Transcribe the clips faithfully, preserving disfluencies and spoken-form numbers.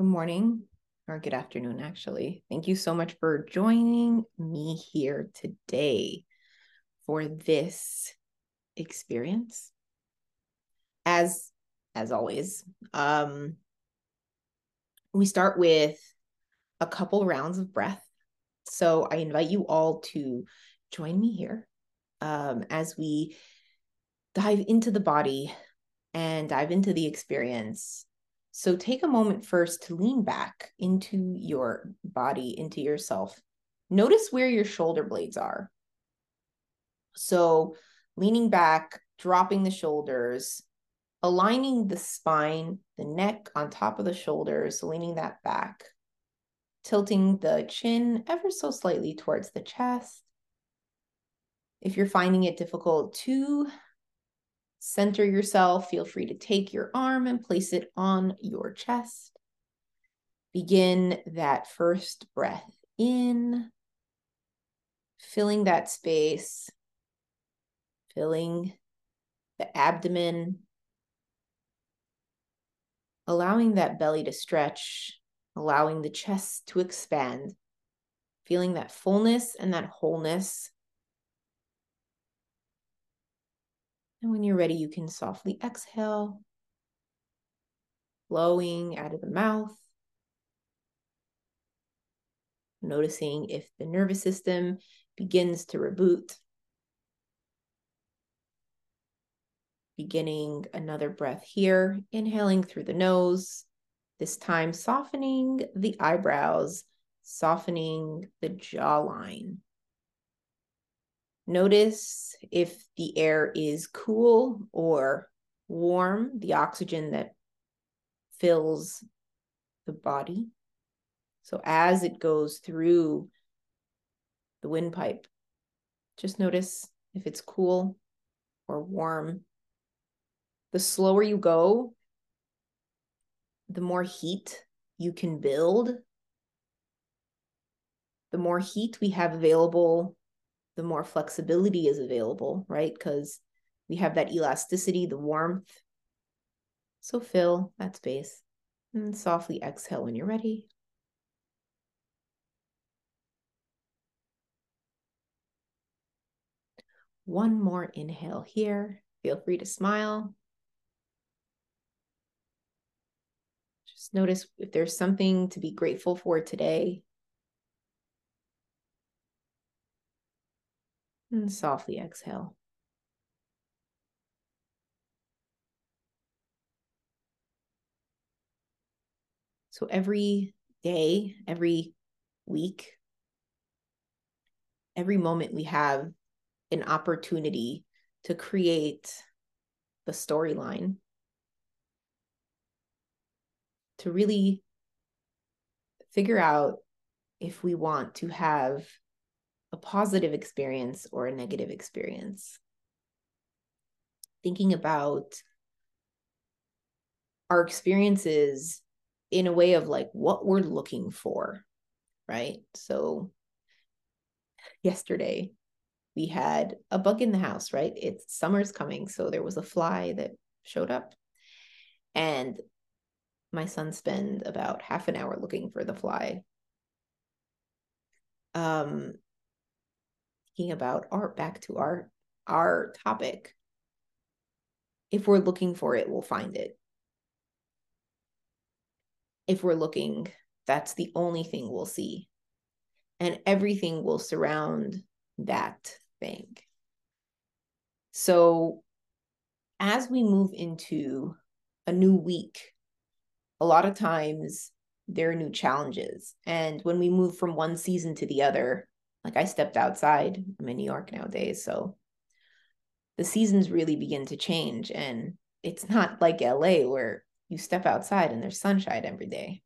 Good morning, or good afternoon, actually. Thank you so much for joining me here today for this experience. As, as always, um, we start with a couple rounds of breath. So I invite you all to join me here um, as we dive into the body and dive into the experience. So take a moment first to lean back into your body, into yourself. Notice where your shoulder blades are. So leaning back, dropping the shoulders, aligning the spine, the neck on top of the shoulders, leaning that back, tilting the chin ever so slightly towards the chest. If you're finding it difficult to center yourself, feel free to take your arm and place it on your chest. Begin that first breath in, filling that space, filling the abdomen, allowing that belly to stretch, allowing the chest to expand, feeling that fullness and that wholeness. And when you're ready, you can softly exhale, blowing out of the mouth, noticing if the nervous system begins to reboot, beginning another breath here, inhaling through the nose, this time softening the eyebrows, softening the jawline. Notice if the air is cool or warm, the oxygen that fills the body. So as it goes through the windpipe, just notice if it's cool or warm. The slower you go, the more heat you can build. The more heat we have available, the more flexibility is available, right? Because we have that elasticity, the warmth. So fill that space and softly exhale when you're ready. One more inhale here. Feel free to smile. Just notice if there's something to be grateful for today. And softly exhale. So every day, every week, every moment we have an opportunity to create the storyline, to really figure out if we want to have a positive experience or a negative experience. Thinking about our experiences in a way of like what we're looking for, right? So yesterday we had a bug in the house, right? It's summer's coming. So there was a fly that showed up and my son spent about half an hour looking for the fly. Um, about art, back to our our topic. If we're looking for it, we'll find it. If we're looking, that's the only thing we'll see. And everything will surround that thing. So as we move into a new week, a lot of times there are new challenges. And when we move from one season to the other, like I stepped outside, I'm in New York nowadays, so the seasons really begin to change. And it's not like L A where you step outside and there's sunshine every day.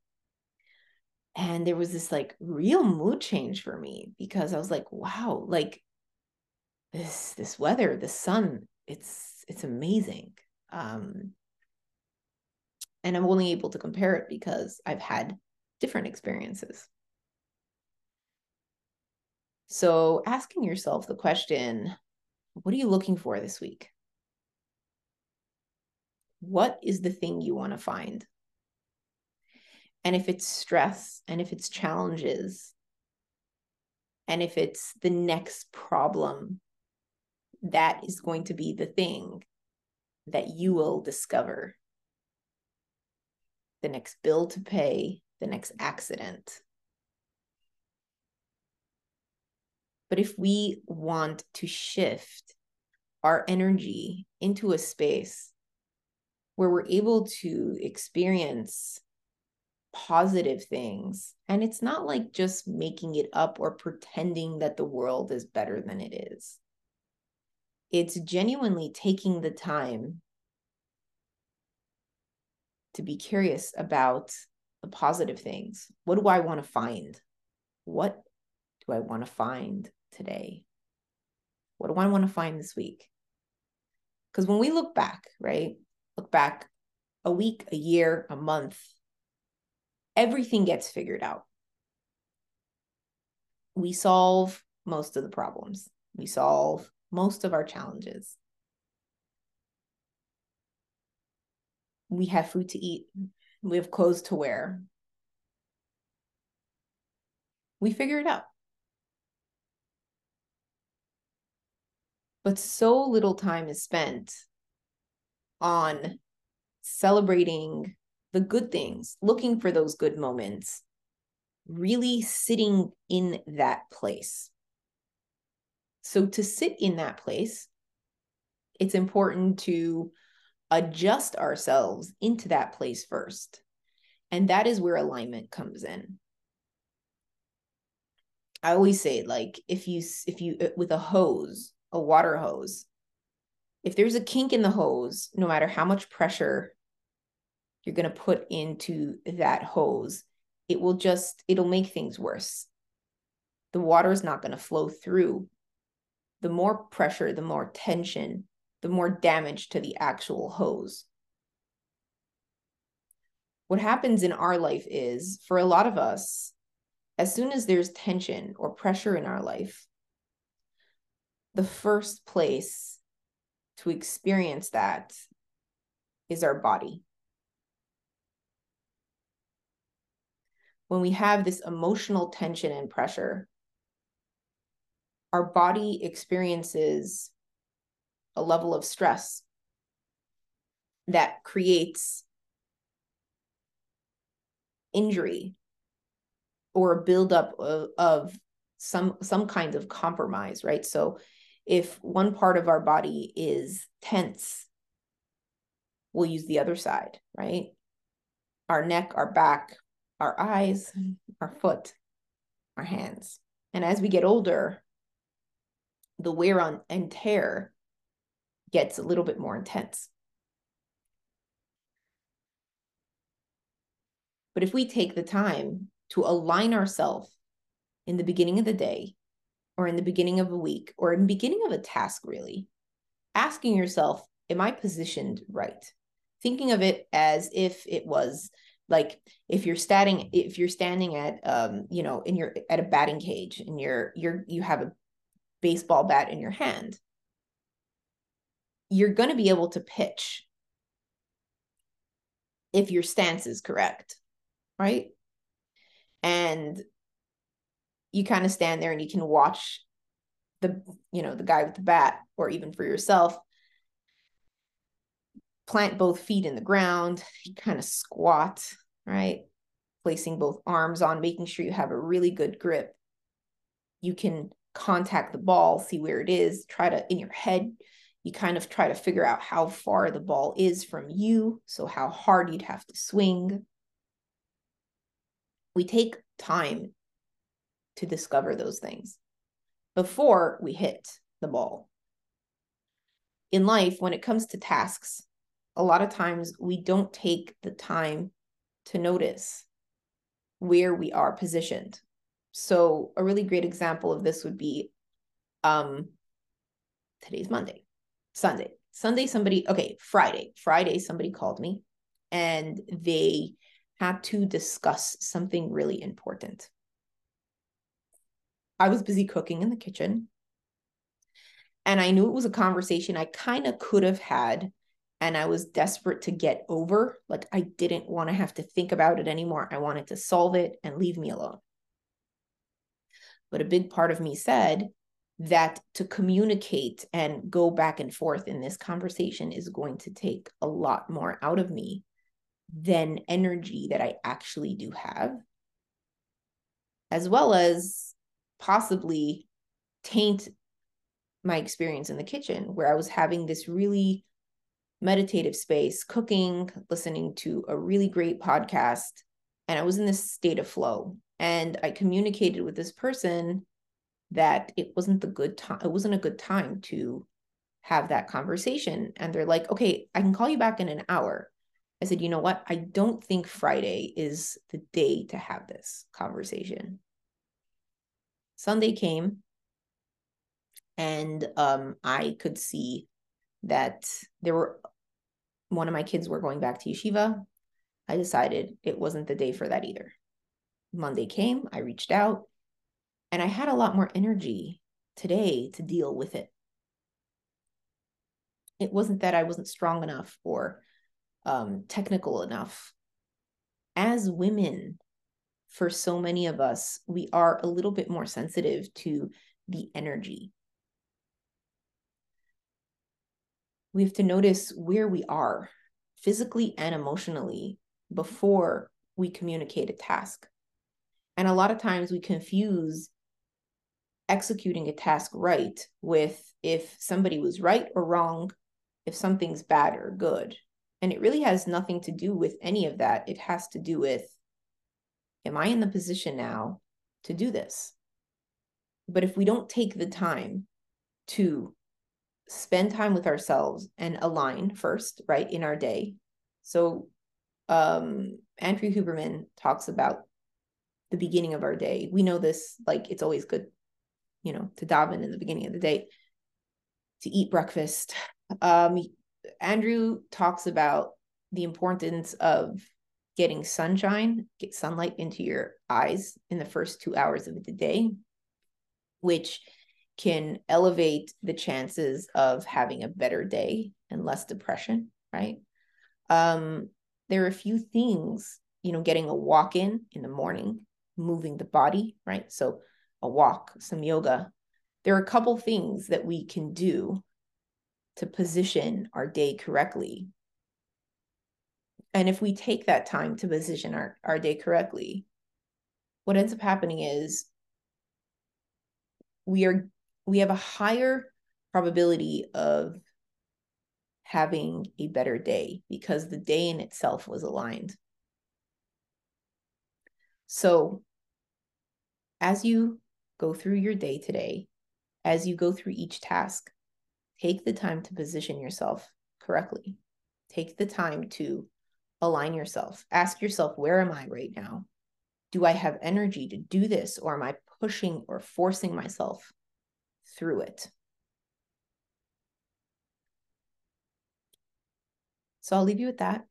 And there was this like real mood change for me because I was like, wow, like this, this weather, the sun, it's, it's amazing. Um, and I'm only able to compare it because I've had different experiences. So asking yourself the question, what are you looking for this week? What is the thing you want to find? And if it's stress, and if it's challenges, and if it's the next problem, that is going to be the thing that you will discover. The next bill to pay, the next accident. But if we want to shift our energy into a space where we're able to experience positive things, and it's not like just making it up or pretending that the world is better than it is. It's genuinely taking the time to be curious about the positive things. What do I want to find? What do I want to find today? What do I want to find this week? Because when we look back, right? Look back a week, a year, a month, everything gets figured out. We solve most of the problems. We solve most of our challenges. We have food to eat. We have clothes to wear. We figure it out. But so little time is spent on celebrating the good things, looking for those good moments, really sitting in that place. So to sit in that place, it's important to adjust ourselves into that place first. And that is where alignment comes in. I always say, like, if you, if you, with a hose, a water hose, if there's a kink in the hose, no matter how much pressure you're going to put into that hose, it will just, it'll make things worse. The water is not going to flow through. The more pressure, the more tension, the more damage to the actual hose. What happens in our life is, for a lot of us, as soon as there's tension or pressure in our life, the first place to experience that is our body. When we have this emotional tension and pressure, our body experiences a level of stress that creates injury or a buildup of, of some, some kind of compromise, right? So if one part of our body is tense, we'll use the other side, right? Our neck, our back, our eyes, our foot, our hands. And as we get older, the wear on and tear gets a little bit more intense. But if we take the time to align ourselves in the beginning of the day, or in the beginning of a week, or in the beginning of a task, really, asking yourself, am I positioned right? Thinking of it as if it was like if you're standing, if you're standing at, um, you know, in your at a batting cage, and you're you're you have a baseball bat in your hand, you're going to be able to pitch if your stance is correct, right? And you kind of stand there and you can watch the, you know, the guy with the bat, or even for yourself, plant both feet in the ground, you kind of squat, right? Placing both arms on, making sure you have a really good grip. You can contact the ball, see where it is, try to, in your head, you kind of try to figure out how far the ball is from you, so how hard you'd have to swing. We take time to discover those things before we hit the ball. In life, when it comes to tasks, a lot of times we don't take the time to notice where we are positioned. So a really great example of this would be um, today's Monday, Sunday, Sunday, somebody, okay, Friday, Friday, somebody called me and they had to discuss something really important. I was busy cooking in the kitchen and I knew it was a conversation I kind of could have had and I was desperate to get over. Like, I didn't want to have to think about it anymore. I wanted to solve it and leave me alone. But a big part of me said that to communicate and go back and forth in this conversation is going to take a lot more out of me than energy that I actually do have, as well as possibly taint my experience in the kitchen, where I was having this really meditative space, cooking, listening to a really great podcast, and I was in this state of flow. And I communicated with this person that it wasn't the good time. It wasn't a good time to have that conversation. And they're like, okay, I can call you back in an hour. I said, you know what? I don't think Friday is the day to have this conversation. Sunday came, and um, I could see that there were, one of my kids were going back to yeshiva. I decided it wasn't the day for that either. Monday came, I reached out, and I had a lot more energy today to deal with it. It wasn't that I wasn't strong enough or um, technical enough. As women, for so many of us, we are a little bit more sensitive to the energy. We have to notice where we are physically and emotionally before we communicate a task. And a lot of times we confuse executing a task right with if somebody was right or wrong, if something's bad or good. And it really has nothing to do with any of that. It has to do with, am I in the position now to do this? But if we don't take the time to spend time with ourselves and align first, right, in our day. So um, Andrew Huberman talks about the beginning of our day. We know this, like, it's always good, you know, to daven in the beginning of the day, to eat breakfast. Um, Andrew talks about the importance of getting sunshine, get sunlight into your eyes in the first two hours of the day, which can elevate the chances of having a better day and less depression, right? Um, there are a few things, you know, getting a walk in in the morning, moving the body, right? So a walk, some yoga. There are a couple things that we can do to position our day correctly. And if we take that time to position our, our day correctly, what ends up happening is we are we have a higher probability of having a better day because the day in itself was aligned. So as you go through your day today, as you go through each task, take the time to position yourself correctly. Take the time to align yourself. Ask yourself, where am I right now? Do I have energy to do this, or am I pushing or forcing myself through it? So I'll leave you with that.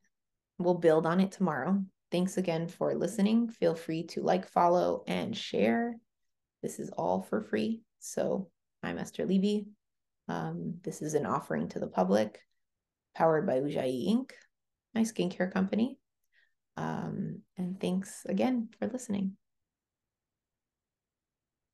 We'll build on it tomorrow. Thanks again for listening. Feel free to like, follow, and share. This is all for free. So I'm Esther Levy. Um, this is an offering to the public, powered by Ujjayi Incorporated, my skincare company. Um, and thanks again for listening.